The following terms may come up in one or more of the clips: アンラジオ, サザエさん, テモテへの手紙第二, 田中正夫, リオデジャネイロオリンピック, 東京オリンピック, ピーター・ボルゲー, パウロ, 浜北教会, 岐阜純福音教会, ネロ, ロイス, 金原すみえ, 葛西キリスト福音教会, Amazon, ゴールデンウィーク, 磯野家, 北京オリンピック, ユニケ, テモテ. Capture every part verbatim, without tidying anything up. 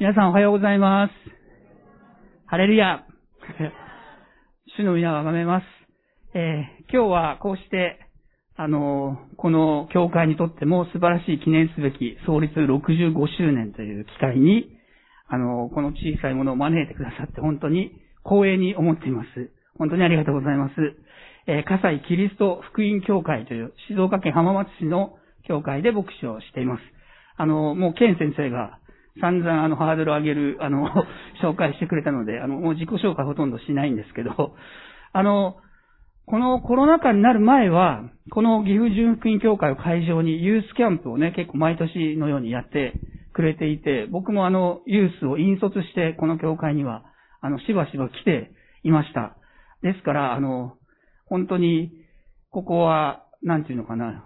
皆さんおはようございます。ハレルヤ。主の皆をあがめます、えー。今日はこうして、あのー、この教会にとっても素晴らしい記念すべき創立ろくじゅうごしゅうねんという機会に、あのー、この小さいものを招いてくださって本当に光栄に思っています。本当にありがとうございます。えー、葛西キリスト福音教会という静岡県浜松市の教会で牧師をしています。あのー、もうケン先生が散々あのハードルを上げるあの紹介してくれたので、あのもう自己紹介ほとんどしないんですけど、あのこのコロナ禍になる前はこの岐阜純福音教会を会場にユースキャンプをね、結構毎年のようにやってくれていて、僕もあのユースを引率してこの教会にはあのしばしば来ていました。ですからあの本当にここはなんていうのかな。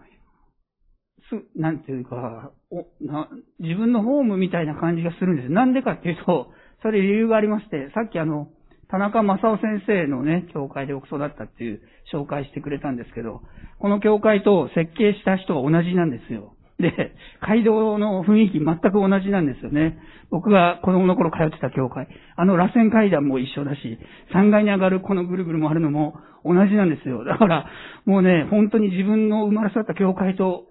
なんていうかおな、自分のホームみたいな感じがするんです。なんでかっていうと、それ理由がありまして、さっきあの、田中正夫先生のね、教会で僕育ったっていう紹介してくれたんですけど、この教会と設計した人が同じなんですよ。で、街道の雰囲気全く同じなんですよね。僕が子供の頃通ってた教会、あの螺旋階段も一緒だし、さんがいに上がるこのぐるぐる回るのも同じなんですよ。だから、もうね、本当に自分の生まれ育った教会と、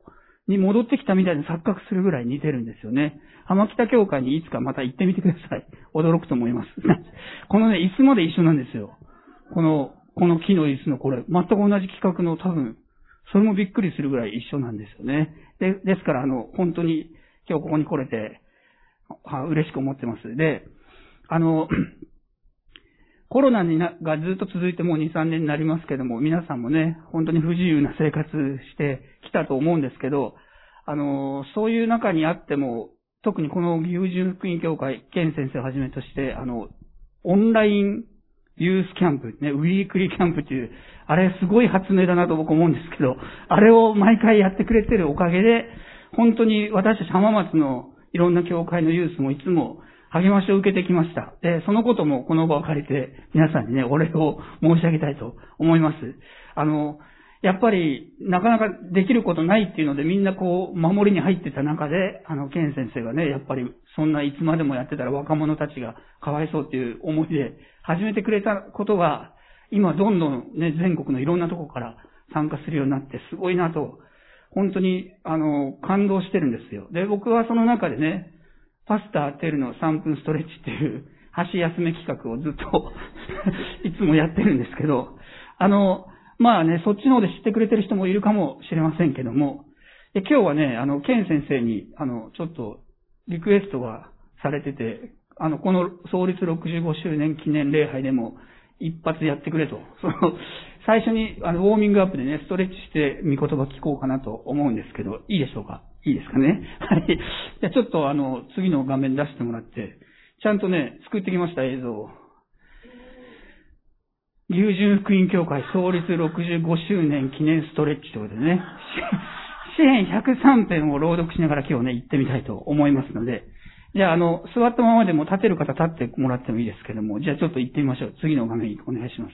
に戻ってきたみたいに錯覚するぐらい似てるんですよね。浜北教会にいつかまた行ってみてください。驚くと思います。このね、椅子まで一緒なんですよ。この、この木の椅子のこれ、全く同じ規格の多分、それもびっくりするぐらい一緒なんですよね。で、ですからあの、本当に今日ここに来れて、は嬉しく思ってます。で、あの、コロナにながずっと続いてもうに、さんねんになりますけども、皆さんもね、本当に不自由な生活してきたと思うんですけど、あの、そういう中にあっても、特にこの岐阜純福音教会、健先生をはじめとして、あの、オンラインユースキャンプ、ね、ウィークリーキャンプという、あれすごい発明だなと僕思うんですけど、あれを毎回やってくれてるおかげで、本当に私たち浜松のいろんな教会のユースもいつも、励ましを受けてきました。で、そのこともこの場を借りて皆さんにね、お礼を申し上げたいと思います。あの、やっぱりなかなかできることないっていうのでみんなこう守りに入ってた中で、あの、ケン先生がね、やっぱりそんないつまでもやってたら若者たちがかわいそうっていう思いで始めてくれたことが、今どんどんね、全国のいろんなところから参加するようになってすごいなと、本当にあの、感動してるんですよ。で、僕はその中でね、パスタ当てるのさんぷんストレッチっていう、箸休め企画をずっと、いつもやってるんですけど、あの、まあね、そっちの方で知ってくれてる人もいるかもしれませんけども、で今日はね、あの、ケン先生に、あの、ちょっと、リクエストがされてて、あの、この創立ろくじゅうごしゅうねん記念礼拝でも、一発やってくれと、その、最初に、あの、ウォーミングアップでね、ストレッチして、御言葉聞こうかなと思うんですけど、いいでしょうか？いいですかね。はい。じゃあちょっとあの、次の画面出してもらって、ちゃんとね、作ってきました、映像を。岐阜純福音教会創立ろくじゅうごしゅうねん記念ストレッチということでね、詩編ひゃくさんぺんを朗読しながら今日ね、行ってみたいと思いますので、じゃああの、座ったままでも立てる方立ってもらってもいいですけども、じゃあちょっと行ってみましょう。次の画面お願いします。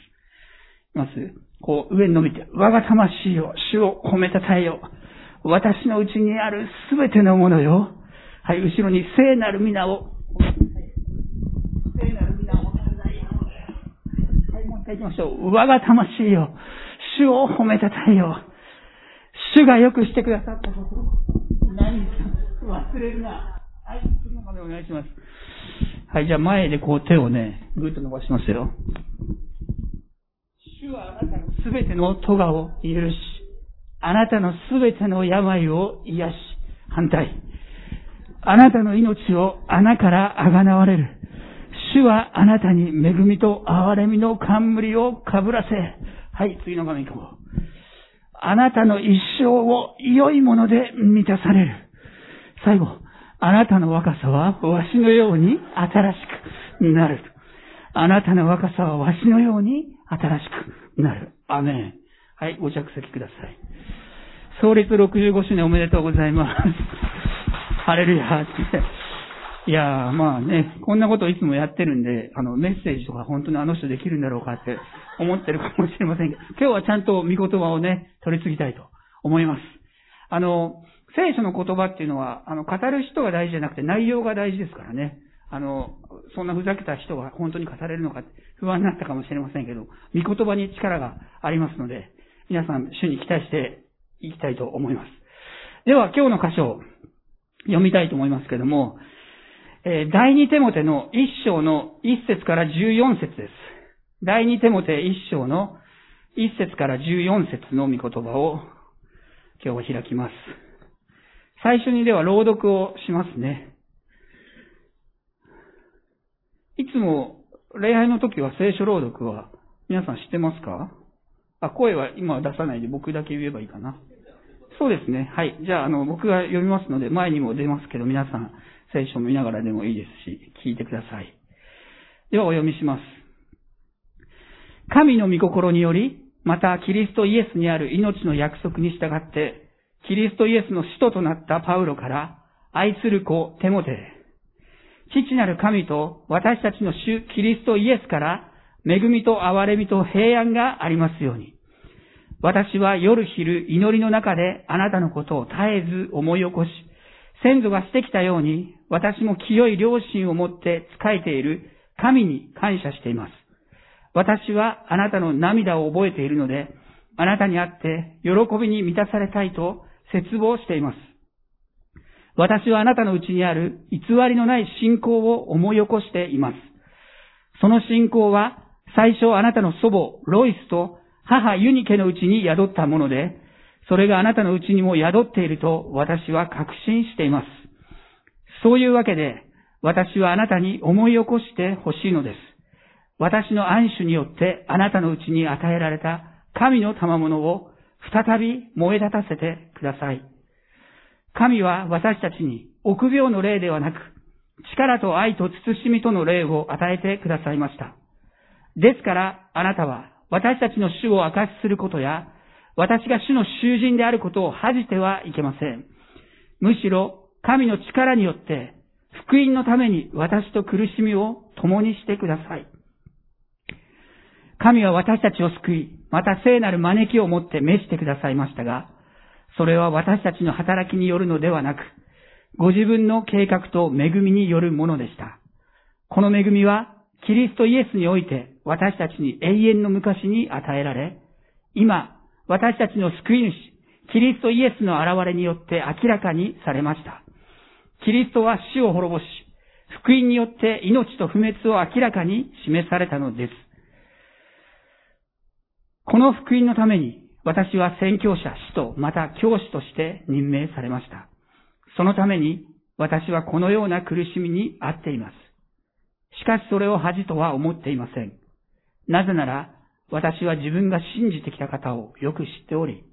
います？こう、上に伸びて、我が魂よ、主を褒めたたえよ。私のうちにあるすべてのものよ。はい、後ろに聖なる皆を。聖なる皆をたたえよ。はい、もう一回行きましょう。我が魂よ。主を褒めたたえよ。主がよくしてくださったことを何忘れるな。はい、次の方でお願いします。はい、じゃあ前でこう手をね、ぐーっと伸ばしますよ。主はあなたのすべての咎を許し、あなたのすべての病を癒し、反対。あなたの命を穴からあがなわれる。主はあなたに恵みと憐れみの冠をかぶらせ。はい、次の画面行こう。あなたの一生を良いもので満たされる。最後。あなたの若さはわしのように新しくなる。あなたの若さはわしのように新しくなる。アメン。はい、ご着席ください。創立ろくじゅうごしゅうねんおめでとうございます。ハレルヤ。いやー、まあね、こんなことをいつもやってるんで、あの、メッセージとか本当にあの人できるんだろうかって思ってるかもしれませんが、今日はちゃんと御言葉をね、取り継ぎたいと思います。あの、聖書の言葉っていうのは、あの、語る人が大事じゃなくて内容が大事ですからね。あの、そんなふざけた人が本当に語れるのか不安になったかもしれませんけど、御言葉に力がありますので、皆さん主に期待していきたいと思います。では今日の箇所を読みたいと思いますけれども、えー、第二テモテの一章の一節から十四節です。第二テモテ一章の一節から十四節の御言葉を今日は開きます。最初にでは朗読をしますね。いつも礼拝の時は聖書朗読は皆さん知ってますか？あ、声は今は出さないで僕だけ言えばいいかな。そうですね。はい。じゃあ、あの、僕が読みますので、前にも出ますけど、皆さん、聖書を見ながらでもいいですし、聞いてください。では、お読みします。神の御心により、また、キリストイエスにある命の約束に従って、キリストイエスの使徒となったパウロから、愛する子、テモテへ。父なる神と、私たちの主、キリストイエスから、恵みと憐れみと平安がありますように。私は夜昼祈りの中であなたのことを絶えず思い起こし、先祖がしてきたように私も清い良心を持って仕えている神に感謝しています。私はあなたの涙を覚えているので、あなたに会って喜びに満たされたいと切望しています。私はあなたのうちにある偽りのない信仰を思い起こしています。その信仰は最初あなたの祖母ロイスと母ユニケのうちに宿ったもので、それがあなたのうちにも宿っていると私は確信しています。そういうわけで、私はあなたに思い起こしてほしいのです。私の安守によってあなたのうちに与えられた神の賜物を再び燃え立たせてください。神は私たちに臆病の霊ではなく、力と愛と慎みとの霊を与えてくださいました。ですからあなたは、私たちの主を証しすることや、私が主の囚人であることを恥じてはいけません。むしろ、神の力によって、福音のために私と苦しみを共にしてください。神は私たちを救い、また聖なる招きをもって召してくださいましたが、それは私たちの働きによるのではなく、ご自分の計画と恵みによるものでした。この恵みは、キリストイエスにおいて私たちに永遠の昔に与えられ、今私たちの救い主、キリストイエスの現れによって明らかにされました。キリストは死を滅ぼし、福音によって命と不滅を明らかに示されたのです。この福音のために私は宣教者、使徒、また教師として任命されました。そのために私はこのような苦しみに遭っています。しかしそれを恥とは思っていません。なぜなら、私は自分が信じてきた方をよく知っており、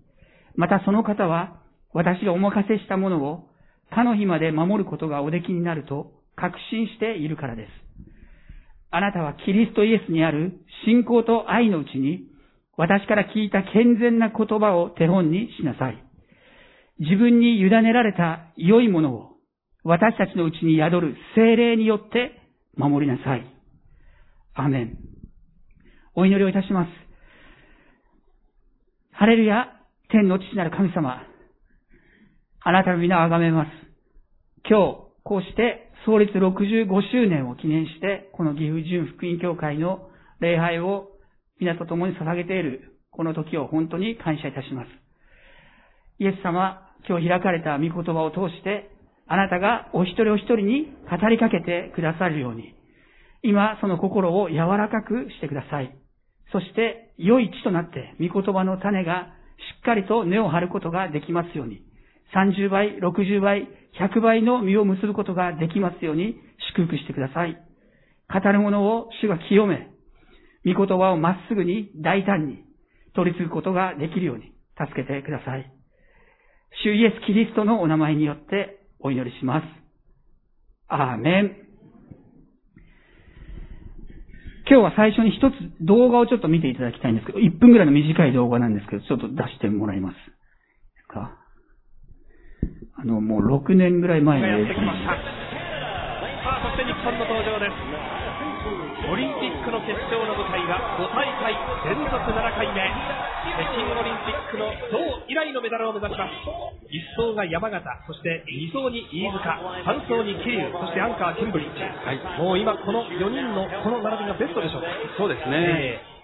またその方は、私がお任せしたものを、他の日まで守ることがおできになると確信しているからです。あなたはキリストイエスにある信仰と愛のうちに、私から聞いた健全な言葉を手本にしなさい。自分に委ねられた良いものを、私たちのうちに宿る聖霊によって、守りなさい。アーメン。お祈りをいたします。ハレルヤ、天の父なる神様、あなたの皆をあがめます。今日こうして創立ろくじゅうごしゅうねんを記念して、この岐阜純福音教会の礼拝を皆と共に捧げているこの時を本当に感謝いたします。イエス様、今日開かれた御言葉を通して、あなたがお一人お一人に語りかけてくださるように、今その心を柔らかくしてください。そして良い地となって御言葉の種がしっかりと根を張ることができますように、さんじゅうばい、ろくじゅうばい、ひゃくばいの実を結ぶことができますように祝福してください。語るものを主が清め、御言葉をまっすぐに大胆に取り継ぐことができるように助けてください。主イエスキリストのお名前によってお祈りします。アーメン。今日は最初に一つ動画をちょっと見ていただきたいんですけど、いっぷんぐらいの短い動画なんですけど、ちょっと出してもらいます。かあの、もうろくねんぐらい前の映像。そして日本の登場です。オリンピックの決勝の舞台はご大会連続なな回目、北京オリンピックの銅以来のメダルを目指します。いっそうが山形、そしてにそうに飯塚、さんそうに桐生、そしてアンカーケンブリッジ、はい、もう今このよにんのこの並びがベストでしょうか。そうですね、えー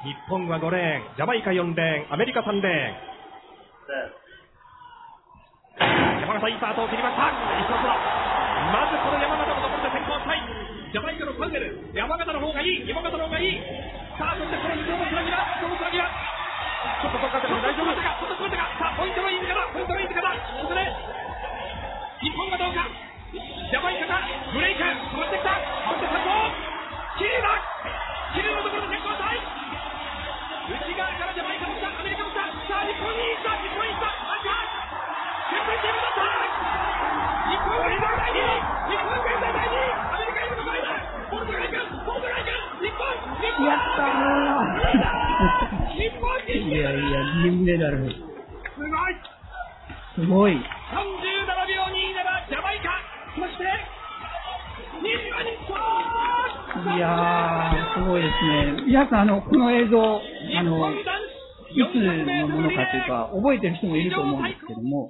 日本はごレーン、ジャマイカよんレーン、アメリカさんレーン。山形いいスタートを切りました。一発だ。まずこの山形のところで先行したい。ジャマイカのパウエル、山形の方がいい、山形の方がいい。さあ、そしてこの伊藤のつなぎだ、伊藤のつなぎだ。ちょっとかかっても大丈夫か、ちょっと詰めたか。さあ、ポイントの飯塚だ、ポイントの飯塚だ。ここで日本がどうか。ジャマイカがブレイク、止まってきた。そして先行、キリだ。キリのところで先行したい。内側からジャマイカも来た、アメリカも来た、さあ日本に行った、日本に行った、アンカー、先制チームだった、日本現在第に、日本現在第に、アメリカよりも前だ、ポルトガル君、ポルトガル君、日本、日本、やったー、日本、いやいや、銀メダル、すごい、すごい、さんじゅうななびょうになな、ジャマイカ、そして、にじゅうにいやー、すごいですね、皆さん、あのこの映像、あのいつのものかというか覚えてる人もいると思うんですけども、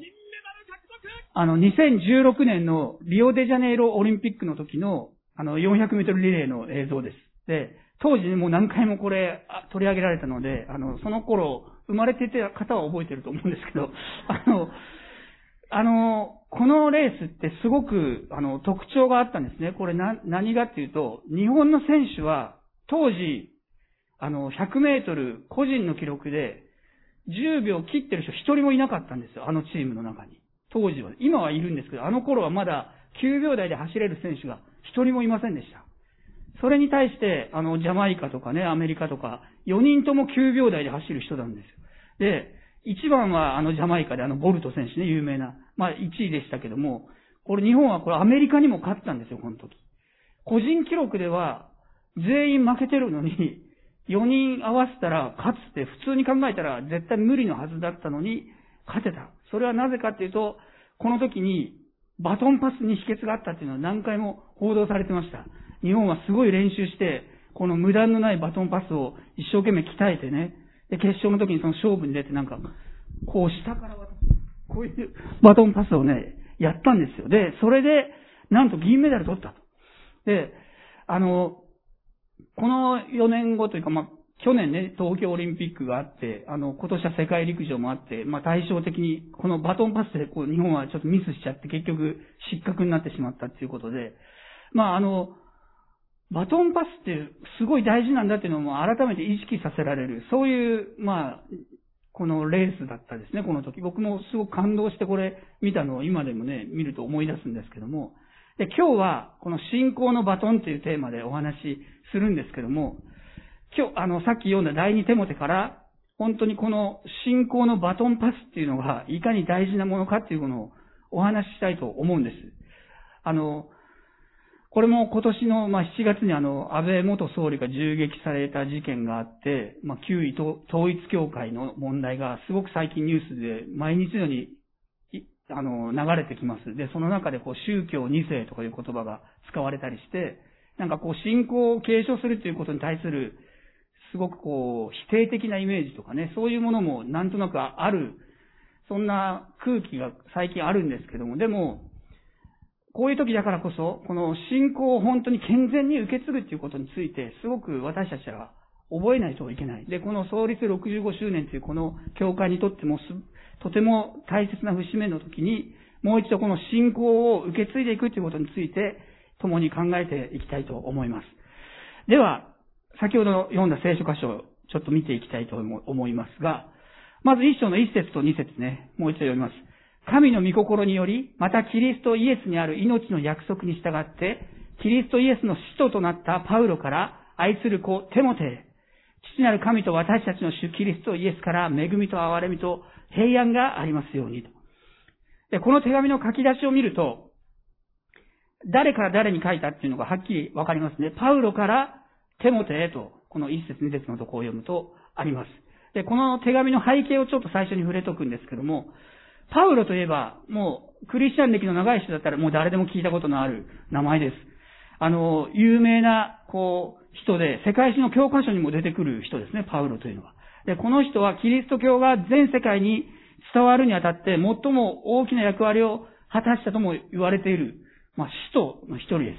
あのにせんじゅうろくねんのリオデジャネイロオリンピックの時のあのよんひゃくメートルリレーの映像です。で、当時もう何回もこれ取り上げられたので、あのその頃生まれていた方は覚えてると思うんですけど、あのあのこのレースってすごくあの特徴があったんですね。これな何がっていうと、日本の選手は当時あの、ひゃくメートル個人の記録でじゅうびょう切ってる人一人もいなかったんですよ。あのチームの中に。当時は。今はいるんですけど、あの頃はまだきゅうびょうだいで走れる選手が一人もいませんでした。それに対して、あの、ジャマイカとかね、アメリカとか、よにんともきゅうびょうだいで走る人なんですよ。で、いちばんはあのジャマイカで、あのボルト選手ね、有名な。まあいちいでしたけども、これ日本はこれアメリカにも勝ったんですよ、この時。個人記録では全員負けてるのに、よにん合わせたら勝つって普通に考えたら絶対無理のはずだったのに勝てた。それはなぜかっていうと、この時にバトンパスに秘訣があったっていうのは何回も報道されてました。日本はすごい練習して、この無駄のないバトンパスを一生懸命鍛えてね。で、決勝の時にその勝負に出てなんか、こう下からこういうバトンパスをね、やったんですよ。で、それで、なんと銀メダル取ったと。で、あの、このよねんごというか、まあ、去年ね、東京オリンピックがあって、あの、今年は世界陸上もあって、まあ、対照的に、このバトンパスで、こう、日本はちょっとミスしちゃって、結局、失格になってしまったっていうことで、まあ、あの、バトンパスって、すごい大事なんだっていうのも、改めて意識させられる、そういう、まあ、このレースだったですね、この時。僕もすごく感動して、これ、見たのを今でもね、見ると思い出すんですけども、で、今日は、この信仰のバトンというテーマでお話しするんですけども、今日、あの、さっき読んだ第二テモテから、本当にこの信仰のバトンパスっていうのが、いかに大事なものかっていうのをお話ししたいと思うんです。あの、これも今年の、まあ、しちがつにあの、安倍元総理が銃撃された事件があって、まあ、旧統一教会の問題がすごく最近ニュースで毎日のようにあの、流れてきます。で、その中でこう、宗教二世とかいう言葉が使われたりして、なんかこう、信仰を継承するということに対する、すごくこう、否定的なイメージとかね、そういうものもなんとなくある、そんな空気が最近あるんですけども、でも、こういう時だからこそ、この信仰を本当に健全に受け継ぐということについて、すごく私たちは覚えないといけない。で、この創立ろくじゅうごしゅうねんというこの教会にとってもす、とても大切な節目の時に、もう一度この信仰を受け継いでいくということについて、共に考えていきたいと思います。では、先ほど読んだ聖書箇所をちょっと見ていきたいと思いますが、まずいっしょうのいっせつとにせつね、もう一度読みます。神の御心により、またキリストイエスにある命の約束に従って、キリストイエスの使徒となったパウロから愛する子テモテへ、父なる神と私たちの主キリストイエスから恵みと憐れみと平安がありますようにと。で、この手紙の書き出しを見ると、誰から誰に書いたっていうのがはっきりわかりますね。パウロからテモテへと、この一節二節のところを読むとあります。で、この手紙の背景をちょっと最初に触れとくんですけども、パウロといえば、もうクリスチャン歴の長い人だったらもう誰でも聞いたことのある名前です。あの、有名な、こう、人で、世界史の教科書にも出てくる人ですね、パウロというのは。で、この人はキリスト教が全世界に伝わるにあたって最も大きな役割を果たしたとも言われている、まあ、使徒の一人です。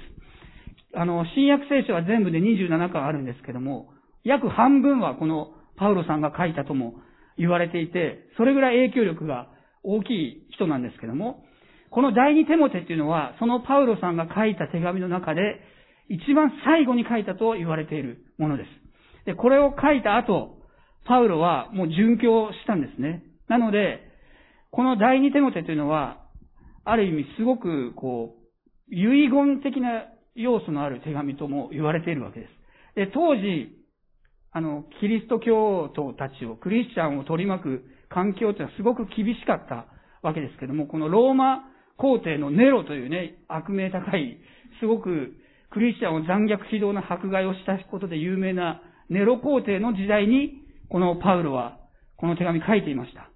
あの、新約聖書は全部でにじゅうななかんあるんですけども、約半分はこのパウロさんが書いたとも言われていて、それぐらい影響力が大きい人なんですけども、この第二テモテっていうのは、そのパウロさんが書いた手紙の中で、一番最後に書いたと言われているものです。で、これを書いた後、パウロはもう殉教したんですね。なので、この第二テモテというのは、ある意味すごくこう、遺言的な要素のある手紙とも言われているわけです。で、当時、あの、キリスト教徒たちを、クリスチャンを取り巻く環境というのはすごく厳しかったわけですけども、このローマ皇帝のネロというね、悪名高い、すごくクリスチャンを残虐非道な迫害をしたことで有名なネロ皇帝の時代に、このパウロはこの手紙書いていました。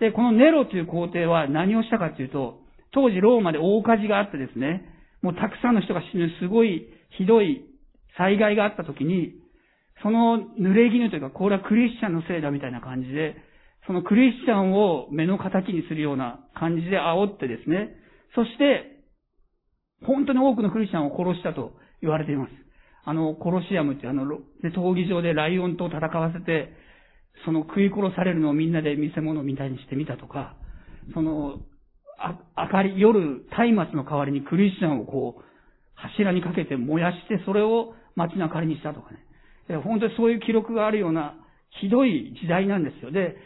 で、このネロという皇帝は何をしたかというと、当時ローマで大火事があってですね、もうたくさんの人が死ぬすごいひどい災害があった時に、その濡れ衣というか、これはクリスチャンのせいだみたいな感じで、そのクリスチャンを目の敵にするような感じで煽ってですね、そして、本当に多くのクリスチャンを殺したと言われています。あの、コロシアムっていうあの、闘技場でライオンと戦わせて、その食い殺されるのをみんなで見せ物みたいにしてみたとか、その、あ、明かり、夜、松明の代わりにクリスチャンをこう、柱にかけて燃やして、それを街の明かりにしたとかね。本当にそういう記録があるようなひどい時代なんですよ。で、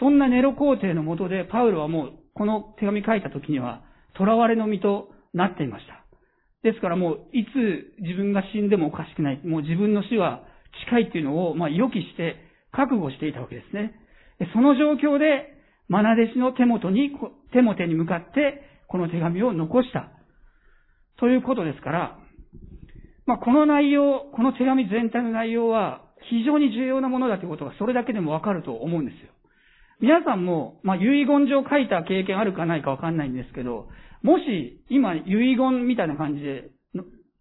そんなネロ皇帝の下でパウロはもうこの手紙書いた時には囚われの身となっていました。ですからもういつ自分が死んでもおかしくない。もう自分の死は近いっていうのをまあ予期して覚悟していたわけですね。その状況でマナ弟子の手元に、手元に向かってこの手紙を残した。ということですから、まあ、この内容、この手紙全体の内容は非常に重要なものだということがそれだけでもわかると思うんですよ。皆さんも、まあ、遺言状書いた経験あるかないかわかんないんですけど、もし今遺言みたいな感じで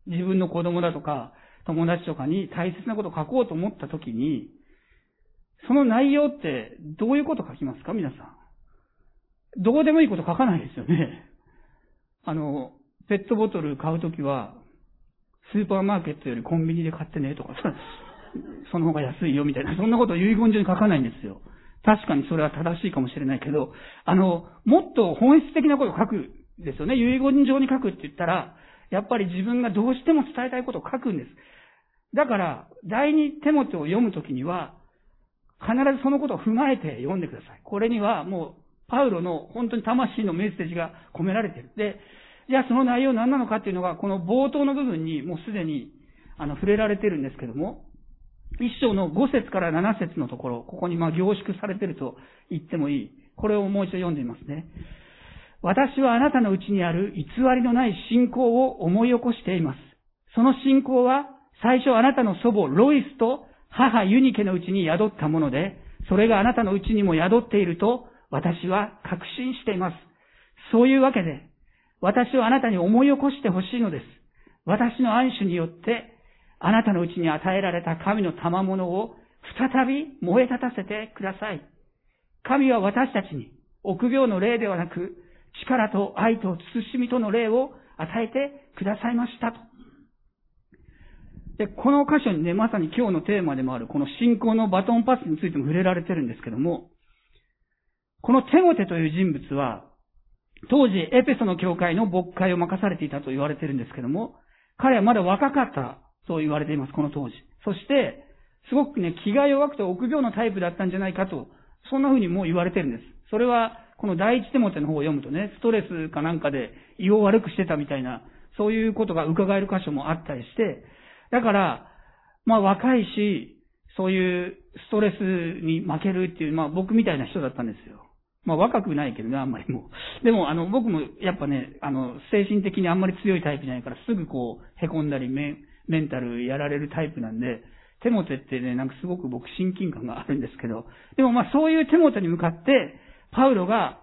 自分の子供だとか友達とかに大切なことを書こうと思ったときに、その内容ってどういうこと書きますか？皆さん。どうでもいいこと書かないですよね。あの、ペットボトル買うときは、スーパーマーケットよりコンビニで買ってねとか、その方が安いよみたいな、そんなことを遺言状に書かないんですよ。確かにそれは正しいかもしれないけど、あの、もっと本質的なことを書くんですよね。遺言状に書くって言ったら、やっぱり自分がどうしても伝えたいことを書くんです。だから、第二テモテを読むときには、必ずそのことを踏まえて読んでください。これにはもう、パウロの本当に魂のメッセージが込められている。で、じゃあその内容何なのかっていうのが、この冒頭の部分にもうすでに、あの、触れられてるんですけども、一章の五節から七節のところ、ここにまあ凝縮されてると言ってもいい。これをもう一度読んでみますね。私はあなたのうちにある偽りのない信仰を思い起こしています。その信仰は、最初あなたの祖母ロイスと母ユニケのうちに宿ったもので、それがあなたのうちにも宿っていると、私は確信しています。そういうわけで、私をあなたに思い起こしてほしいのです。私の暗守によって、あなたのうちに与えられた神の賜物を再び燃え立たせてください。神は私たちに、臆病の霊ではなく、力と愛と慎みとの霊を与えてくださいましたと。で、この箇所にね、まさに今日のテーマでもある、この信仰のバトンパスについても触れられてるんですけども、このテモテという人物は、当時、エペソの教会の牧会を任されていたと言われているんですけども、彼はまだ若かったと言われています、この当時。そして、すごくね、気が弱くて臆病なタイプだったんじゃないかと、そんな風にもう言われているんです。それは、この第一テモテの方を読むとね、ストレスかなんかで胃を悪くしてたみたいな、そういうことが伺える箇所もあったりして、だから、まあ若いし、そういうストレスに負けるっていう、まあ僕みたいな人だったんですよ。まあ若くないけどね、あんまりもう。でも、あの、僕もやっぱね、あの、精神的にあんまり強いタイプじゃないから、すぐこう、凹んだり、メン、メンタルやられるタイプなんで、テモテってね、なんかすごく僕親近感があるんですけど、でもまあそういうテモテに向かって、パウロが、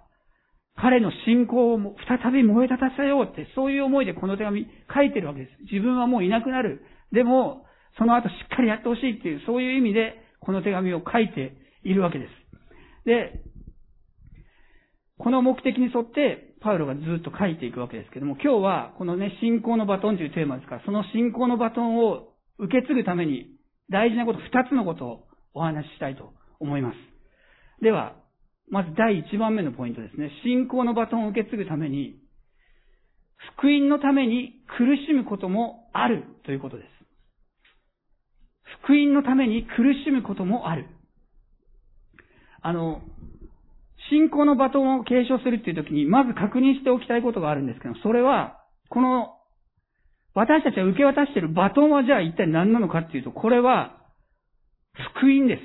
彼の信仰を再び燃え立たせようって、そういう思いでこの手紙書いてるわけです。自分はもういなくなる。でも、その後しっかりやってほしいっていう、そういう意味でこの手紙を書いているわけです。で、この目的に沿ってパウロがずっと書いていくわけですけども、今日はこのね、信仰のバトンというテーマですから、その信仰のバトンを受け継ぐために大事なこと、二つのことをお話ししたいと思います。では、まず第一番目のポイントですね。信仰のバトンを受け継ぐために、福音のために苦しむこともあるということです。福音のために苦しむこともある。あの、信仰のバトンを継承するっていうときに、まず確認しておきたいことがあるんですけど、それは、この、私たちが受け渡しているバトンはじゃあ一体何なのかっていうと、これは、福音です。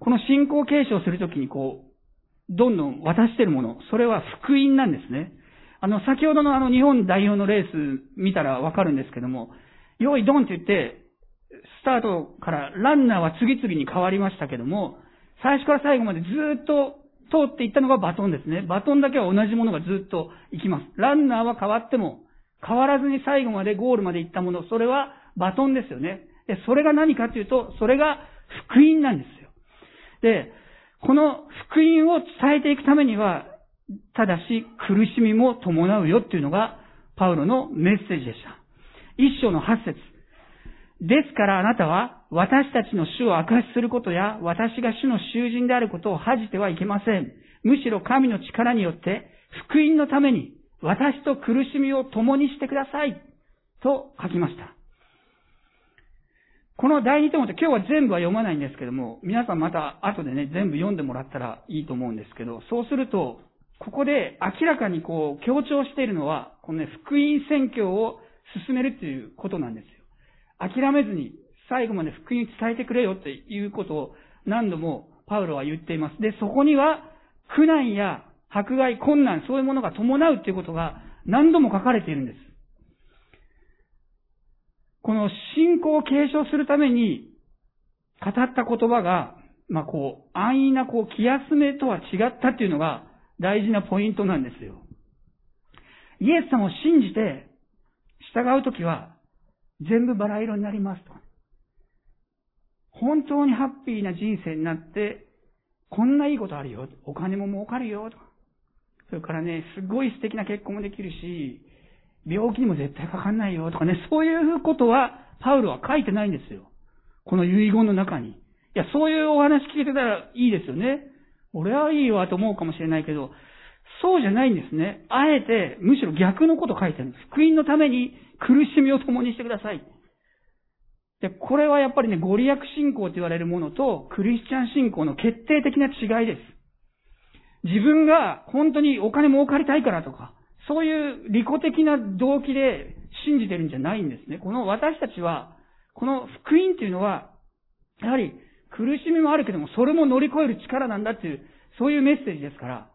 この信仰継承するときにこう、どんどん渡しているもの、それは福音なんですね。あの、先ほどのあの日本代表のレース見たらわかるんですけども、用意ドンって言って、スタートからランナーは次々に変わりましたけども、最初から最後までずっと通っていったのがバトンですね。バトンだけは同じものがずっと行きます。ランナーは変わっても、変わらずに最後までゴールまで行ったもの、それはバトンですよね。で、それが何かというと、それが福音なんですよ。で、この福音を伝えていくためには、ただし苦しみも伴うよっていうのが、パウロのメッセージでした。一章の八節。ですからあなたは私たちの主を証しすることや私が主の囚人であることを恥じてはいけません。むしろ神の力によって福音のために私と苦しみを共にしてくださいと書きました。この第二ともって今日は全部は読まないんですけども、皆さんまた後でね全部読んでもらったらいいと思うんですけど、そうするとここで明らかにこう強調しているのはこのね福音宣教を進めるということなんですよ。諦めずに最後まで福音を伝えてくれよっていうことを何度もパウロは言っています。で、そこには苦難や迫害、困難、そういうものが伴うということが何度も書かれているんです。この信仰を継承するために語った言葉が、まあこう、安易なこう気休めとは違ったっていうのが大事なポイントなんですよ。イエス様を信じて従うときは、全部バラ色になりますと。本当にハッピーな人生になって、こんないいことあるよ。お金も儲かるよ。それからね、すごい素敵な結婚もできるし、病気にも絶対かかんないよとかね、そういうことはパウロは書いてないんですよ。この遺言の中に。いや、そういうお話聞いてたらいいですよね。俺はいいわと思うかもしれないけど、そうじゃないんですね。あえて、むしろ逆のこと書いてるんです。福音のために苦しみを共にしてください。で、これはやっぱりね、ご利益信仰と言われるものと、クリスチャン信仰の決定的な違いです。自分が本当にお金儲かりたいからとか、そういう利己的な動機で信じてるんじゃないんですね。この私たちは、この福音というのは、やはり苦しみもあるけども、それも乗り越える力なんだっていう、そういうメッセージですから、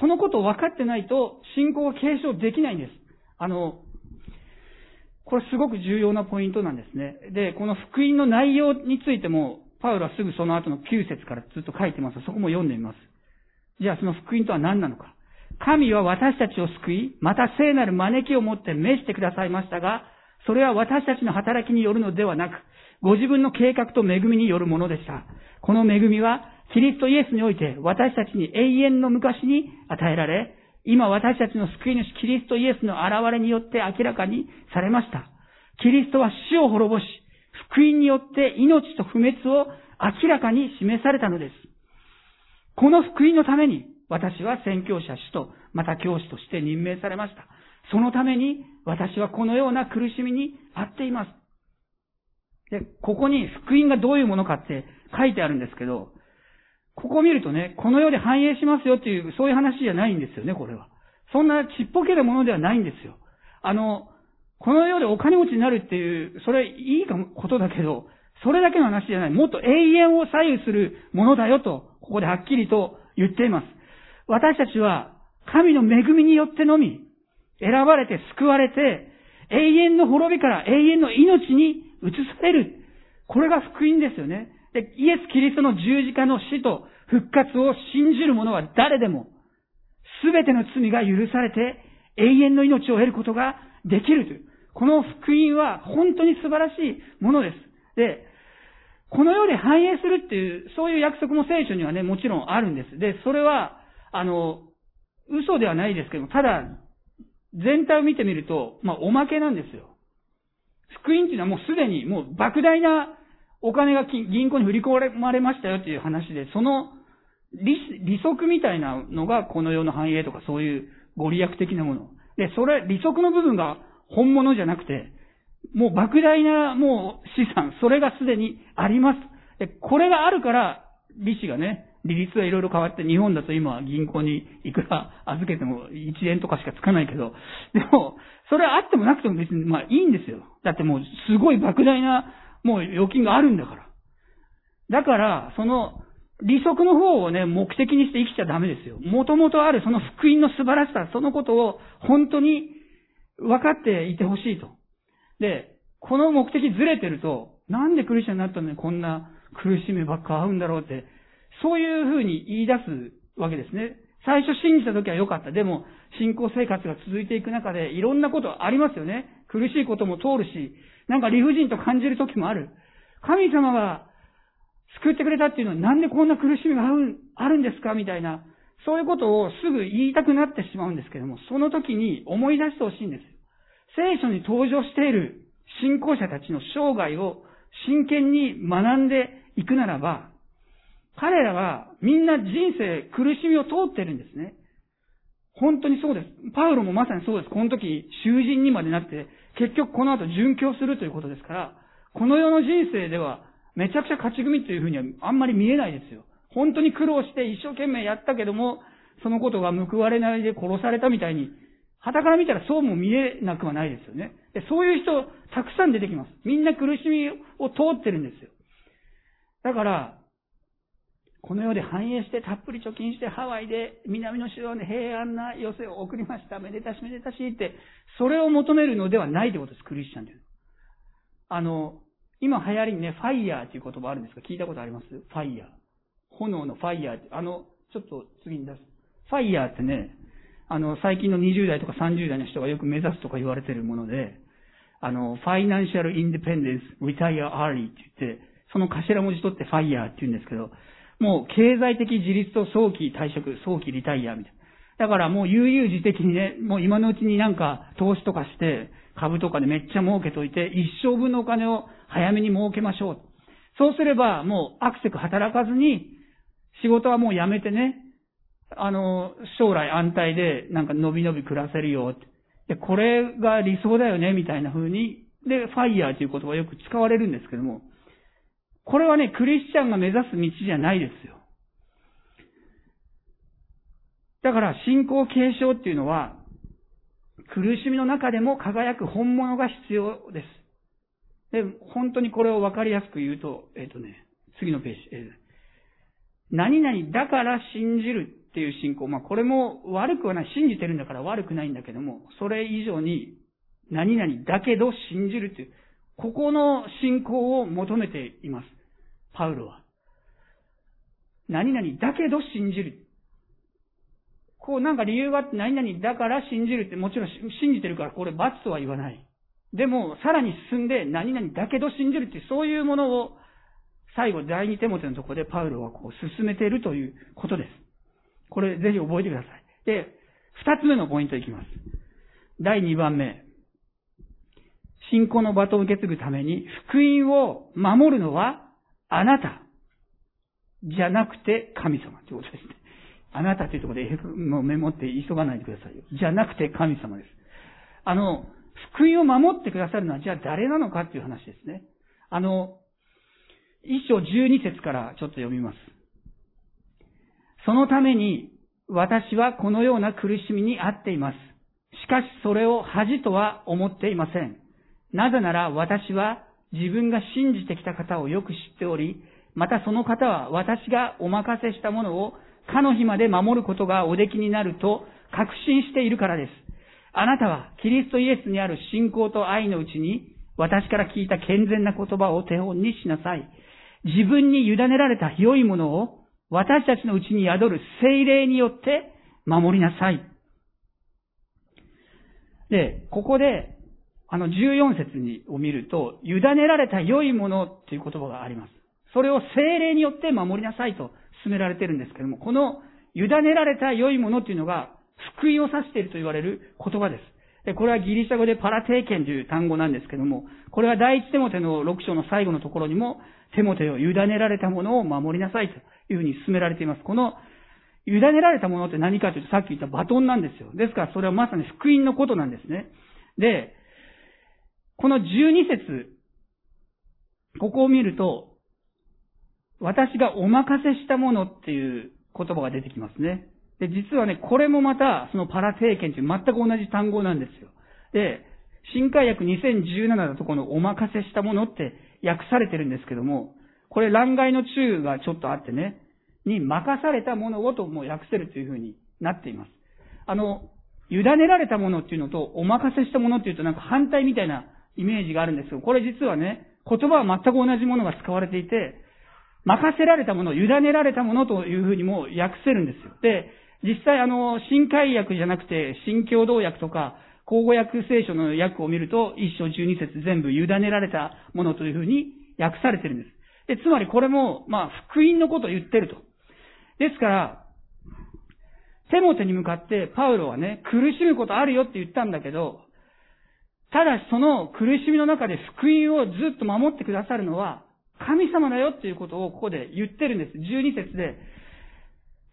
そのことを分かってないと信仰を継承できないんです。あの、これすごく重要なポイントなんですね。で、この福音の内容についても、パウロはすぐその後のきゅう節からずっと書いてます。そこも読んでみます。じゃあその福音とは何なのか。神は私たちを救い、また聖なる招きをもって召してくださいましたが、それは私たちの働きによるのではなく、ご自分の計画と恵みによるものでした。この恵みは、キリストイエスにおいて私たちに永遠の昔に与えられ、今私たちの救い主キリストイエスの現れによって明らかにされました。キリストは死を滅ぼし、福音によって命と不滅を明らかに示されたのです。この福音のために私は宣教者使徒、また教師として任命されました。そのために私はこのような苦しみに遭っています。で、ここに福音がどういうものかって書いてあるんですけど、ここを見るとね、この世で繁栄しますよっていう、そういう話じゃないんですよね、これは。そんなちっぽけなものではないんですよ。あの、この世でお金持ちになるっていう、それいいことだけど、それだけの話じゃない。もっと永遠を左右するものだよと、ここではっきりと言っています。私たちは、神の恵みによってのみ、選ばれて救われて、永遠の滅びから永遠の命に移される。これが福音ですよね。で、イエス・キリストの十字架の死と復活を信じる者は誰でもすべての罪が許されて永遠の命を得ることができるという、この福音は本当に素晴らしいものです。で、この世で繁栄するっていう、そういう約束も聖書にはね、もちろんあるんです。で、それは、あの、嘘ではないですけども、ただ、全体を見てみると、まあ、おまけなんですよ。福音っていうのはもうすでに、もう莫大なお金が銀行に振り込まれましたよっていう話で、その利、利息みたいなのがこの世の繁栄とかそういうご利益的なもの。で、それ、利息の部分が本物じゃなくて、もう莫大なもう資産、それがすでにあります。で、これがあるから、利子がね、利率がいろいろ変わって、日本だと今銀行にいくら預けてもいちえんとかしかつかないけど、でも、それはあってもなくても別に、まあいいんですよ。だってもうすごい莫大なもう預金があるんだから。だから、その利息の方をね、目的にして生きちゃダメですよ。もともとあるその福音の素晴らしさ、そのことを本当に分かっていてほしいと。で、この目的ずれてると、なんでクリスチャンになったのにこんな苦しみばっか合うんだろうって、そういうふうに言い出すわけですね。最初信じた時は良かった。でも、信仰生活が続いていく中で、いろんなことありますよね。苦しいことも通るし、なんか理不尽と感じる時もある。神様が救ってくれたっていうのは、なんでこんな苦しみがあるんですかみたいな、そういうことをすぐ言いたくなってしまうんですけども、その時に思い出してほしいんです。聖書に登場している信仰者たちの生涯を真剣に学んでいくならば、彼らはみんな人生苦しみを通ってるんですね。本当にそうです。パウロもまさにそうです。この時囚人にまでなって、結局この後殉教するということですから、この世の人生ではめちゃくちゃ勝ち組というふうにはあんまり見えないですよ。本当に苦労して一生懸命やったけども、そのことが報われないで殺されたみたいに、傍から見たらそうも見えなくはないですよね。で、そういう人たくさん出てきます。みんな苦しみを通ってるんですよ。だから、この世で繁栄してたっぷり貯金してハワイで南の島で平安な余生を送りました。めでたしめでたしって、それを求めるのではないということです、クリスチャンというのは。あの、今流行りにね、ファイヤーという言葉あるんですか？聞いたことあります？ファイヤー。炎のファイヤー。あの、ちょっと次に出す。ファイヤーってね、あの、最近のにじゅう代とかさんじゅう代の人がよく目指すとか言われているもので、あの、ファイナンシャルインディペンデンス、リタイアアーリーって言って、その頭文字取ってファイヤーって言うんですけど、もう経済的自立と早期退職、早期リタイアみたいな。だからもう悠々自適にね、もう今のうちになんか投資とかして、株とかでめっちゃ儲けといて、一生分のお金を早めに儲けましょう。そうすればもうアクセク働かずに、仕事はもうやめてね、あの、将来安泰で、なんか伸び伸び暮らせるよって。で、これが理想だよね、みたいな風に。で、ファイヤーという言葉はよく使われるんですけども。これはね、クリスチャンが目指す道じゃないですよ。だから、信仰継承っていうのは、苦しみの中でも輝く本物が必要です。で、本当にこれをわかりやすく言うと、えっとね、次のページ。えー、何々だから信じる。っていう信仰。まあ、これも悪くはない。信じてるんだから悪くないんだけども、それ以上に、何々だけど信じるという、ここの信仰を求めています。パウロは。何々だけど信じる。こうなんか理由があって、何々だから信じるって、もちろん信じてるからこれ罰とは言わない。でも、さらに進んで、何々だけど信じるっていう、そういうものを、最後、第二テモテのところでパウロはこう進めているということです。これぜひ覚えてください。で、二つ目のポイントいきます。第二番目。信仰のバトンを受け継ぐために、福音を守るのは、あなた。じゃなくて、神様ということですね。あなたというところで、もうメモって急がないでくださいよ。じゃなくて、神様です。あの、福音を守ってくださるのは、じゃあ誰なのかっていう話ですね。あの、一章十二節からちょっと読みます。そのために私はこのような苦しみに遭っています。しかしそれを恥とは思っていません。なぜなら私は自分が信じてきた方をよく知っており、またその方は私がお任せしたものをかの日まで守ることがおできになると確信しているからです。あなたはキリストイエスにある信仰と愛のうちに私から聞いた健全な言葉を手本にしなさい。自分に委ねられた良いものを私たちのうちに宿る聖霊によって守りなさい。で、ここで、あのじゅうよん節にを見ると、委ねられた良いものという言葉があります。それを聖霊によって守りなさいと勧められているんですけれども、この委ねられた良いものというのが、福音を指していると言われる言葉です。で、これはギリシャ語でパラテーケンという単語なんですけれども、これは第一テモテのろく章の最後のところにも、テモテを委ねられたものを守りなさいというふうに勧められています。この委ねられたものって何かというと、さっき言ったバトンなんですよ。ですから、それはまさに福音のことなんですね。で、このじゅうに節、ここを見ると、私がお任せしたものっていう言葉が出てきますね。で、実はね、これもまた、そのパラテーケンという全く同じ単語なんですよ。で、新海訳にせんじゅうななのとこのお任せしたものって訳されてるんですけども、これ欄外の中がちょっとあってね、に任されたものをとも訳せるというふうになっています。あの、委ねられたものっていうのとお任せしたものっていうとなんか反対みたいなイメージがあるんですけど、これ実はね、言葉は全く同じものが使われていて、任せられたもの、委ねられたものというふうにも訳せるんですよ。で、実際あの、新海訳じゃなくて、新共同訳とか、口語訳聖書の訳を見ると、一章十二節全部委ねられたものというふうに訳されてるんです。で、つまりこれも、まあ、福音のことを言ってると。ですから、テモテに向かってパウロはね、苦しむことあるよって言ったんだけど、ただしその苦しみの中で福音をずっと守ってくださるのは、神様だよっていうことをここで言ってるんです。じゅうに節で、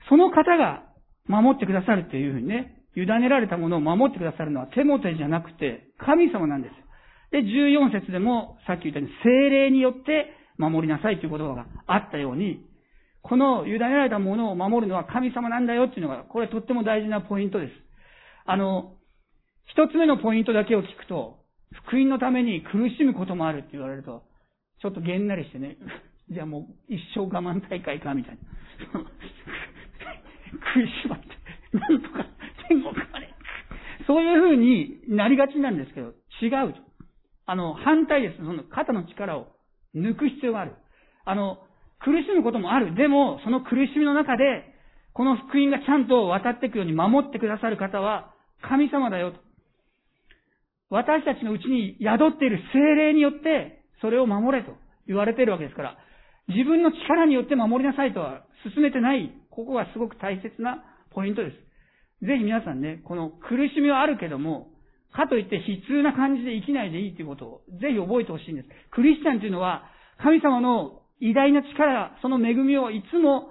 その方が守ってくださるっていうふうにね、委ねられたものを守ってくださるのはテモテじゃなくて神様なんです。で、じゅうよん節でもさっき言ったように聖霊によって守りなさいという言葉があったように、この委ねられたものを守るのは神様なんだよっていうのが、これとっても大事なポイントです。あの、一つ目のポイントだけを聞くと、福音のために苦しむこともあるって言われると、ちょっとげんなりしてね、じゃあもう一生我慢大会か、みたいな。食いしばって、なんとか天国まで。そういう風になりがちなんですけど、違う。あの、反対です。その肩の力を抜く必要がある。あの、苦しむこともある。でも、その苦しみの中で、この福音がちゃんと渡っていくように守ってくださる方は、神様だよと。私たちのうちに宿っている聖霊によって、それを守れと言われているわけですから、自分の力によって守りなさいとは進めてない。ここがすごく大切なポイントです。ぜひ皆さんね、この苦しみはあるけども、かといって悲痛な感じで生きないでいいということをぜひ覚えてほしいんです。クリスチャンというのは、神様の偉大な力、その恵みをいつも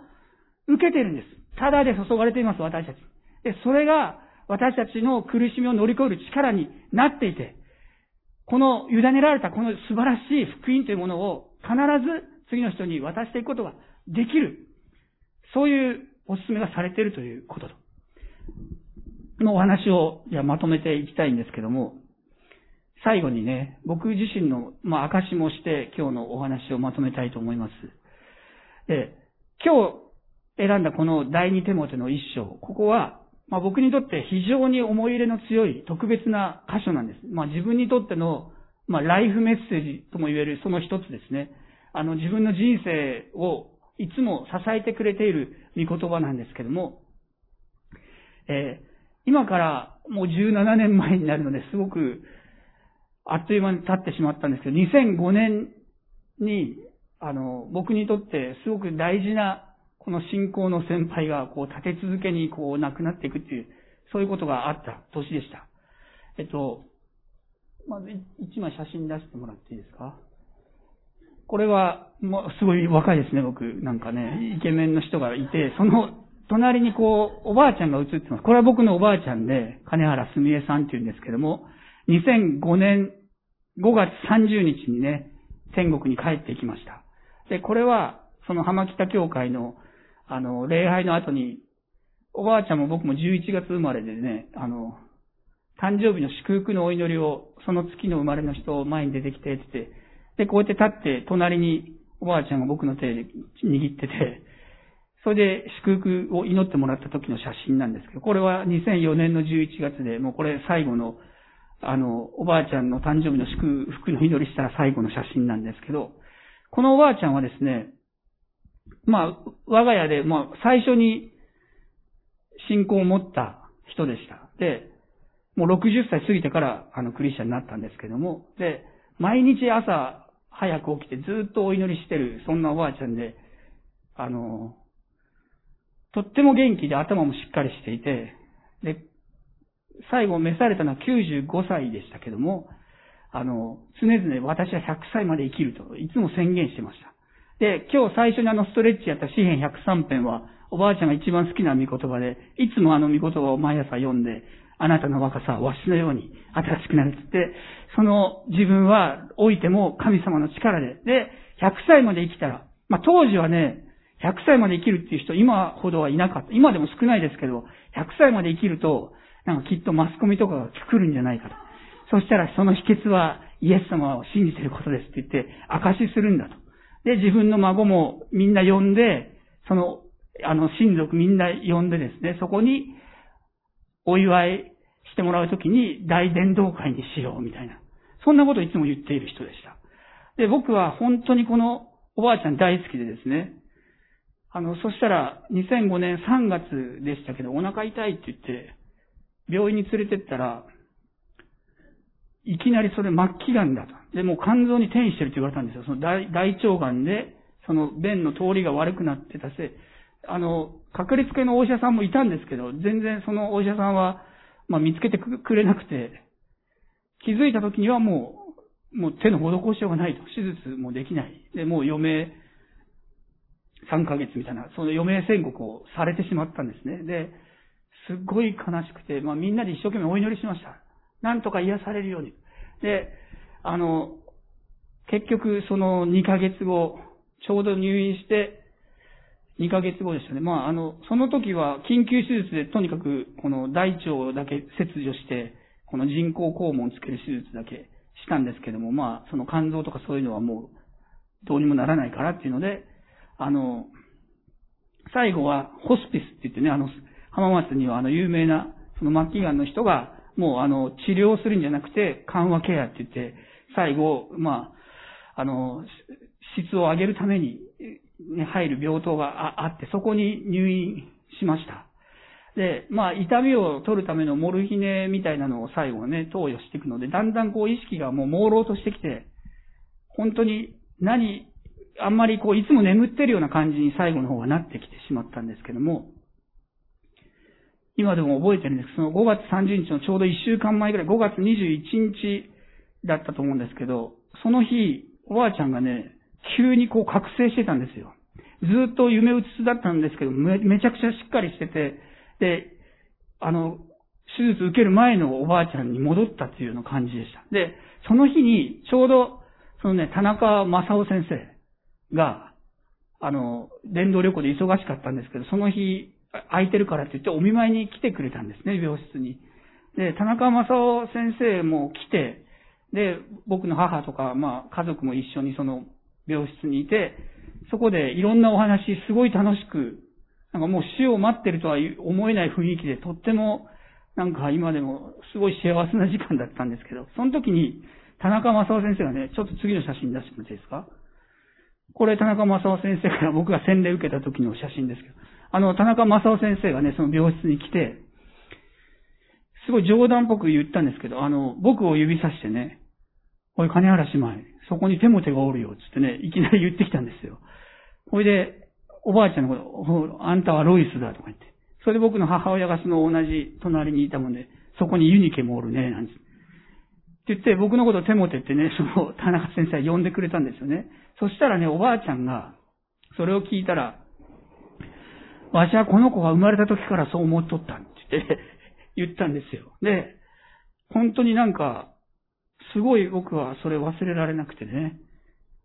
受けているんです。ただで注がれています、私たち。で、それが私たちの苦しみを乗り越える力になっていて、この委ねられたこの素晴らしい福音というものを必ず次の人に渡していくことができる。そういうお勧めがされているということのお話をじゃあまとめていきたいんですけども、最後にね、僕自身の、まあ、証もして今日のお話をまとめたいと思います。で、今日選んだこの第二テモテの一章、ここはまあ、僕にとって非常に思い入れの強い特別な箇所なんです。まあ、自分にとっての、まあ、ライフメッセージとも言えるその一つですね。あの、自分の人生をいつも支えてくれている御言葉なんですけども、えー、今からもうじゅうななねんまえになるので、すごくあっという間に経ってしまったんですけど、にせんごねんに、あの、僕にとってすごく大事なこの信仰の先輩がこう立て続けにこう亡くなっていくっていう、そういうことがあった年でした。えっと、まず一枚写真出してもらっていいですか？これは、ま、すごい若いですね、僕。なんかね、イケメンの人がいて、その隣にこう、おばあちゃんが写ってます。これは僕のおばあちゃんで、金原すみえさんっていうんですけども、にせんごねんごがつさんじゅうにちにね、天国に帰っていきました。で、これは、その浜北教会のあの、礼拝の後に、おばあちゃんも僕もじゅういちがつ生まれでね、あの、誕生日の祝福のお祈りを、その月の生まれの人を前に出てきて、って、で、こうやって立って、隣におばあちゃんが僕の手で握ってて、それで祝福を祈ってもらった時の写真なんですけど、これはにせんよねんのじゅういちがつで、もうこれ最後の、あの、おばあちゃんの誕生日の祝福の祈りした最後の写真なんですけど、このおばあちゃんはですね、まあ、我が家で、まあ、最初に信仰を持った人でした。で、もうろくじゅっさい過ぎてから、あの、クリスチャンになったんですけども、で、毎日朝早く起きてずっとお祈りしてる、そんなおばあちゃんで、あの、とっても元気で頭もしっかりしていて、で、最後召されたのはきゅうじゅうごさいでしたけども、あの、常々私はひゃくさいまで生きると、いつも宣言してました。で、今日最初にあのストレッチやった詩編ひゃくさんぺんは、おばあちゃんが一番好きな御言葉で、いつもあの御言葉を毎朝読んで、あなたの若さはわしのように新しくなるって言って、その自分は老いても神様の力で、で、ひゃくさいまで生きたら、まあ、当時はね、ひゃくさいまで生きるっていう人今ほどはいなかった。今でも少ないですけど、ひゃくさいまで生きると、なんかきっとマスコミとかが来るんじゃないかと。そしたらその秘訣はイエス様を信じていることですって言って証しするんだと。で、自分の孫もみんな呼んで、その、あの、親族みんな呼んでですね、そこにお祝いしてもらうときに大伝道会にしようみたいな。そんなことをいつも言っている人でした。で、僕は本当にこのおばあちゃん大好きでですね、あの、そしたらにせんごねんさんがつでしたけど、お腹痛いって言って、病院に連れてったら、いきなりそれ末期がんだと。で、もう肝臓に転移してるって言われたんですよ。その 大, 大腸がんで、その便の通りが悪くなってたせ、あの、かかりつけのお医者さんもいたんですけど、全然そのお医者さんは、まあ見つけてくれなくて、気づいた時にはもう、もう手の施しようがないと。手術もできない。で、もう余命さんかげつみたいな、その余命宣告をされてしまったんですね。で、すっごい悲しくて、まあみんなで一生懸命お祈りしました。なんとか癒されるように。で、あの、結局そのにかげつご、ちょうど入院して、にかげつごでしたね。まああの、その時は緊急手術でとにかくこの大腸だけ切除して、この人工肛門をつける手術だけしたんですけども、まあその肝臓とかそういうのはもうどうにもならないからっていうので、あの、最後はホスピスって言ってね、あの、浜松にはあの有名なその末期がんの人が、もうあの、治療するんじゃなくて緩和ケアって言って、最後、まあ、あの、質を上げるために、ね、入る病棟があって、そこに入院しました。で、まあ、痛みを取るためのモルヒネみたいなのを最後ね、投与していくので、だんだんこう意識がもう朦朧としてきて、本当に何、あんまりこう、いつも眠ってるような感じに最後の方はなってきてしまったんですけども、今でも覚えてるんですけど、そのごがつさんじゅうにちのちょうどいっしゅうかんまえぐらい、ごがつにじゅういちにちだったと思うんですけど、その日、おばあちゃんがね、急にこう覚醒してたんですよ。ずっと夢うつつだったんですけど、め、めちゃくちゃしっかりしてて、で、あの、手術受ける前のおばあちゃんに戻ったっていうような感じでした。で、その日に、ちょうど、そのね、田中正夫先生が、あの、伝道旅行で忙しかったんですけど、その日、空いてるからって言ってお見舞いに来てくれたんですね、病室に。で、田中正夫先生も来て、で、僕の母とか、まあ、家族も一緒にその病室にいて、そこでいろんなお話、すごい楽しく、なんかもう死を待ってるとは思えない雰囲気で、とっても、なんか今でもすごい幸せな時間だったんですけど、その時に、田中正夫先生がね、ちょっと次の写真出してもらっていいですか？これ田中正夫先生から僕が洗礼受けた時の写真ですけど、あの、田中正夫先生がね、その病室に来て、すごい冗談っぽく言ったんですけど、あの、僕を指さしてね、おい、金原姉妹、そこに手も手がおるよ、つってね、いきなり言ってきたんですよ。ほいで、おばあちゃんのこと、あんたはロイスだ、とか言って。それで僕の母親がその同じ隣にいたもんで、そこにユニケもおるね、なんて。って言って、僕のことを手も手ってね、その、田中先生は呼んでくれたんですよね。そしたらね、おばあちゃんが、それを聞いたら、わしはこの子が生まれた時からそう思っとったって言って言ったんですよ。で、本当になんか、すごい僕はそれ忘れられなくてね、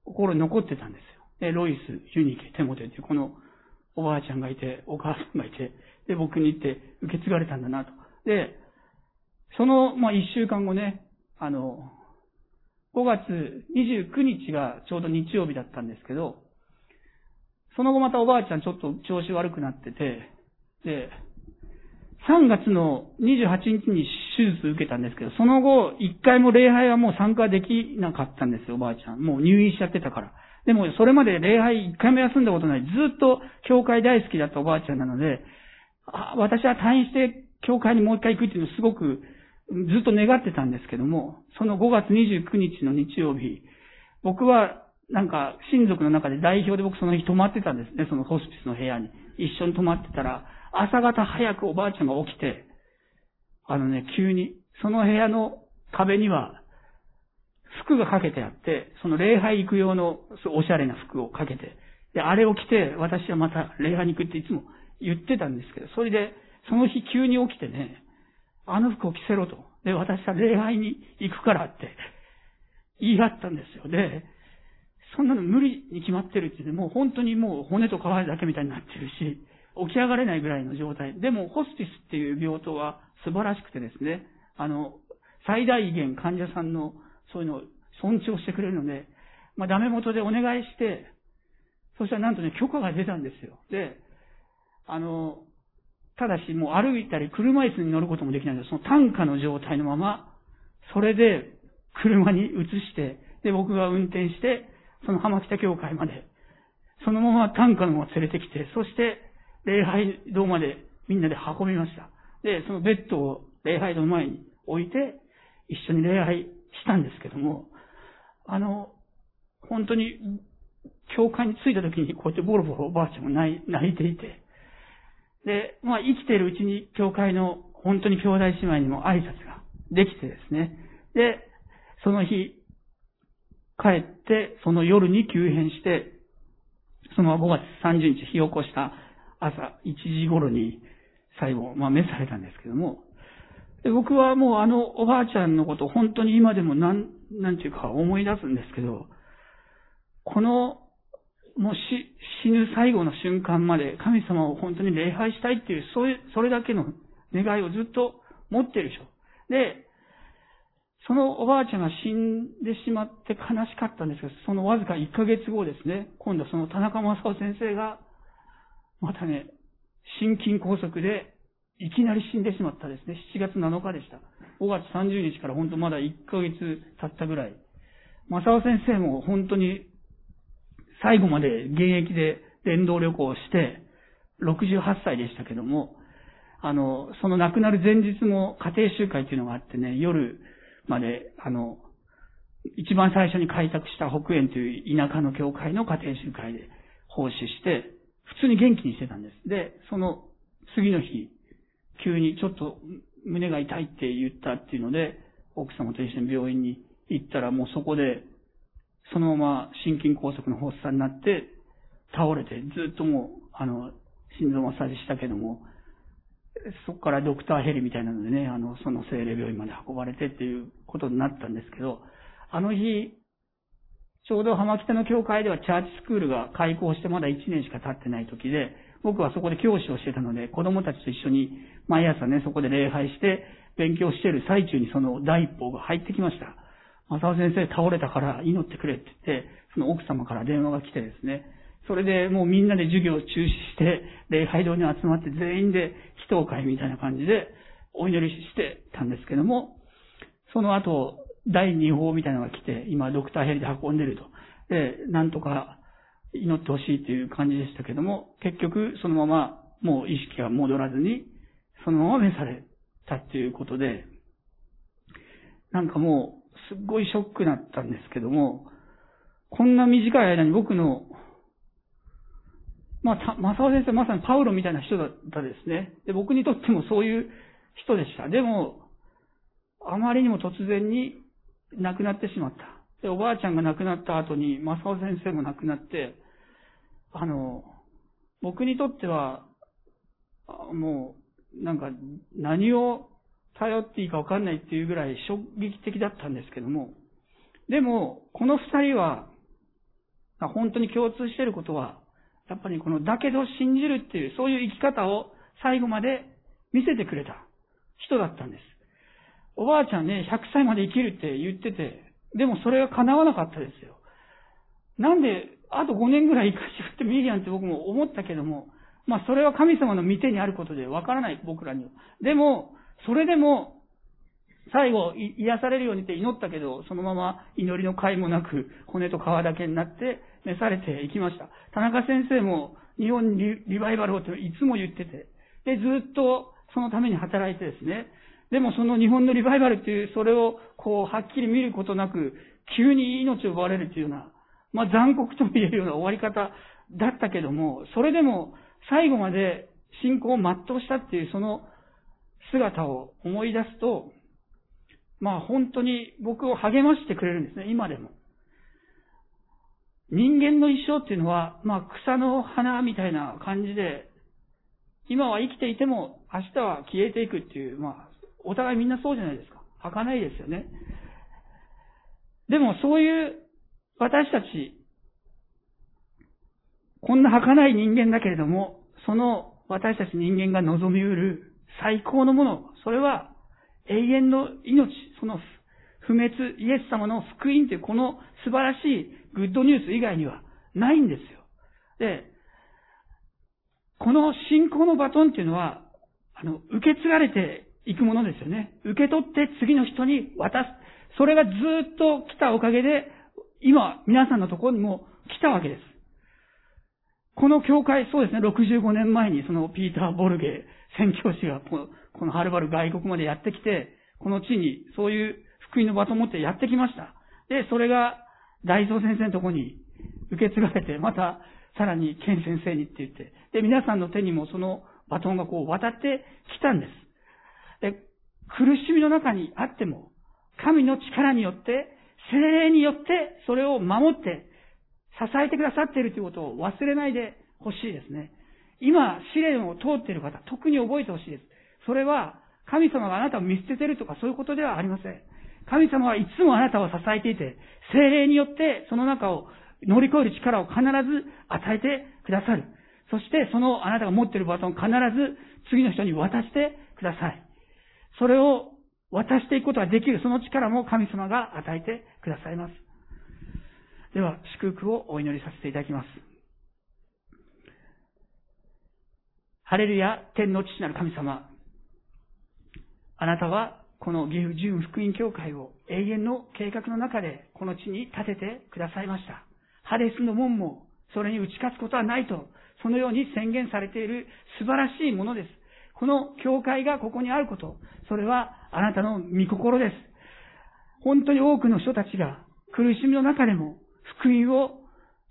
心に残ってたんですよ。で、ロイス、ユニケ、テモテっていうこのおばあちゃんがいて、お母さんがいて、で、僕に行って受け継がれたんだなと。で、その、まあ、一週間後ね、あの、ごがつにじゅうくにちがちょうど日曜日だったんですけど、その後またおばあちゃんちょっと調子悪くなってて、で、さんがつのにじゅうはちにちに手術受けたんですけど、その後、一回も礼拝はもう参加できなかったんですよ、おばあちゃん。もう入院しちゃってたから。でも、それまで礼拝一回も休んだことない、ずっと教会大好きだったおばあちゃんなので、あ、私は退院して教会にもう一回行くっていうのをすごくずっと願ってたんですけども、そのごがつにじゅうくにちの日曜日、僕はなんか親族の中で代表で僕その日泊まってたんですね、そのホスピスの部屋に。一緒に泊まってたら、朝方早くおばあちゃんが起きて、あのね、急に、その部屋の壁には、服がかけてあって、その礼拝行く用のおしゃれな服をかけて、で、あれを着て、私はまた礼拝に行くっていつも言ってたんですけど、それで、その日急に起きてね、あの服を着せろと。で、私は礼拝に行くからって、言い張ったんですよ。で、そんなの無理に決まってるって言って、もう本当にもう骨と皮だけみたいになってるし、起き上がれないぐらいの状態。でも、ホスピスっていう病棟は素晴らしくてですね、あの、最大限患者さんのそういうのを尊重してくれるので、まあ、ダメ元でお願いして、そしたらなんとね、許可が出たんですよ。で、あの、ただしもう歩いたり車椅子に乗ることもできないんです。その担架の状態のまま、それで車に移して、で、僕が運転して、その浜北教会まで、そのまま担架のまま連れてきて、そして礼拝堂までみんなで運びました。で、そのベッドを礼拝堂の前に置いて、一緒に礼拝したんですけども、あの、本当に、教会に着いた時にこうやってボロボロおばあちゃんも泣いていて、で、まあ生きているうちに教会の本当に兄弟姉妹にも挨拶ができてですね、で、その日、帰って、その夜に急変して、そのごがつさんじゅうにち日を起こした朝いちじごろに最後、まあ召されたんですけども、で僕はもうあのおばあちゃんのこと本当に今でもなん、なんていうか思い出すんですけど、この、もう死ぬ最後の瞬間まで神様を本当に礼拝したいっていう、そういう、それだけの願いをずっと持ってるでしょ。で、そのおばあちゃんが死んでしまって悲しかったんですけど、そのわずかいっかげつごですね、今度はその田中正夫先生が、またね、心筋梗塞でいきなり死んでしまったですね、しちがつなのかでした。ごがつさんじゅうにちから本当まだいっかげつ経ったぐらい。正夫先生も本当に、最後まで現役で伝道旅行をして、ろくじゅうはっさいでしたけども、あの、その亡くなる前日も家庭集会というのがあってね、夜まで、あの、一番最初に開拓した北園という田舎の教会の家庭集会で奉仕して、普通に元気にしてたんです。で、その次の日、急にちょっと胸が痛いって言ったっていうので、奥様と一緒に病院に行ったらもうそこで、そのまま心筋梗塞の発作になって倒れて、ずっともうあの心臓マッサージしたけども、そこからドクターヘリみたいなのでね、あのその精霊病院まで運ばれてっていうことになったんですけど、あの日ちょうど浜北の教会ではチャーチスクールが開校してまだいちねんしか経ってない時で、僕はそこで教師をしてたので、子供たちと一緒に毎朝ねそこで礼拝して勉強している最中にその第一報が入ってきました。正夫先生倒れたから祈ってくれって言って、その奥様から電話が来てですね、それでもうみんなで授業を中止して、礼拝堂に集まって全員で祈祷会みたいな感じでお祈りしてたんですけども、その後、だいにほうみたいなのが来て、今ドクターヘリで運んでると。で、なんとか祈ってほしいという感じでしたけども、結局そのままもう意識が戻らずに、そのまま召されたっていうことで、なんかもう、すっごいショックだったんですけども、こんな短い間に僕の、まあ、正夫先生まさにパウロみたいな人だったですね。で、僕にとってもそういう人でした。でも、あまりにも突然に亡くなってしまった。で、おばあちゃんが亡くなった後に正夫先生も亡くなって、あの、僕にとっては、もう、なんか、何を、頼っていいか分かんないっていうぐらい衝撃的だったんですけども、でもこの二人は本当に共通していることは、やっぱりこのだけど信じるっていうそういう生き方を最後まで見せてくれた人だったんです。おばあちゃんね、ひゃくさいまで生きるって言ってて、でもそれが叶わなかったですよ。なんであとごねんぐらい生かしってもいいやんって僕も思ったけども、まあそれは神様の御手にあることで分からない僕らには。でもそれでも、最後、癒されるようにって祈ったけど、そのまま祈りの甲斐もなく、骨と皮だけになって、召されていきました。田中先生も、日本にリバイバルをっていつも言ってて、で、ずっとそのために働いてですね、でもその日本のリバイバルっていう、それをこう、はっきり見ることなく、急に命を奪われるというような、まあ残酷とも言えるような終わり方だったけども、それでも最後まで信仰を全うしたっていうその姿を思い出すと、まあ本当に僕を励ましてくれるんですね、今でも。人間の一生っていうのは、まあ草の花みたいな感じで、今は生きていても明日は消えていくっていう、まあお互いみんなそうじゃないですか。儚いですよね。でもそういう私たち、こんな儚い人間だけれども、その私たち人間が望みうる最高のもの、それは永遠の命、その不滅、イエス様の福音というこの素晴らしいグッドニュース以外にはないんですよ。で、この信仰のバトンっていうのは、あの、受け継がれていくものですよね。受け取って次の人に渡す。それがずっと来たおかげで、今、皆さんのところにも来たわけです。この教会、そうですね、ろくじゅうごねんまえにそのピーター・ボルゲー宣教師がこのはるばる外国までやってきて、この地にそういう福音のバトンを持ってやってきました。で、それが大蔵先生のところに受け継がれて、またさらにケン先生にって言って、で、皆さんの手にもそのバトンがこう渡ってきたんです。で、苦しみの中にあっても、神の力によって、精霊によってそれを守って支えてくださっているということを忘れないでほしいですね。今試練を通っている方、特に覚えてほしいです。それは神様があなたを見捨てているとかそういうことではありません。神様はいつもあなたを支えていて、精霊によってその中を乗り越える力を必ず与えてくださる。そしてそのあなたが持っているバトンを必ず次の人に渡してください。それを渡していくことができる、その力も神様が与えてくださいます。では、祝福をお祈りさせていただきます。ハレルヤ、天の父なる神様。あなたは、この岐阜純福音教会を永遠の計画の中で、この地に建ててくださいました。ハデスの門も、それに打ち勝つことはないと、そのように宣言されている素晴らしいものです。この教会がここにあること、それはあなたの御心です。本当に多くの人たちが苦しみの中でも福音を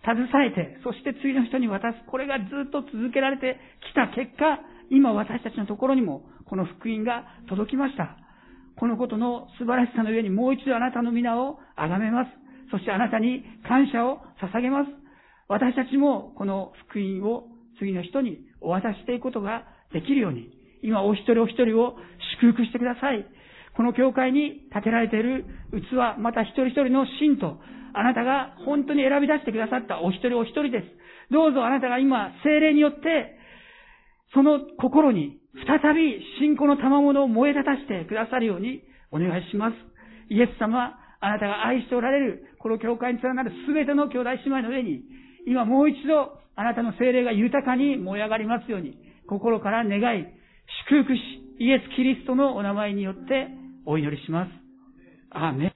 携えて、そして次の人に渡す、これがずっと続けられてきた結果、今私たちのところにもこの福音が届きました。このことの素晴らしさの上にもう一度あなたの皆を崇めます。そしてあなたに感謝を捧げます。私たちもこの福音を次の人にお渡ししていくことができるように、今お一人お一人を祝福してください。この教会に建てられている器、また一人一人の信徒、あなたが本当に選び出してくださったお一人お一人です。どうぞあなたが今、聖霊によって、その心に再び信仰の賜物を燃え立たしてくださるようにお願いします。イエス様、あなたが愛しておられる、この教会に連なるすべての兄弟姉妹の上に、今もう一度、あなたの聖霊が豊かに燃え上がりますように、心から願い、祝福し、イエス・キリストのお名前によってお祈りします。アーメン。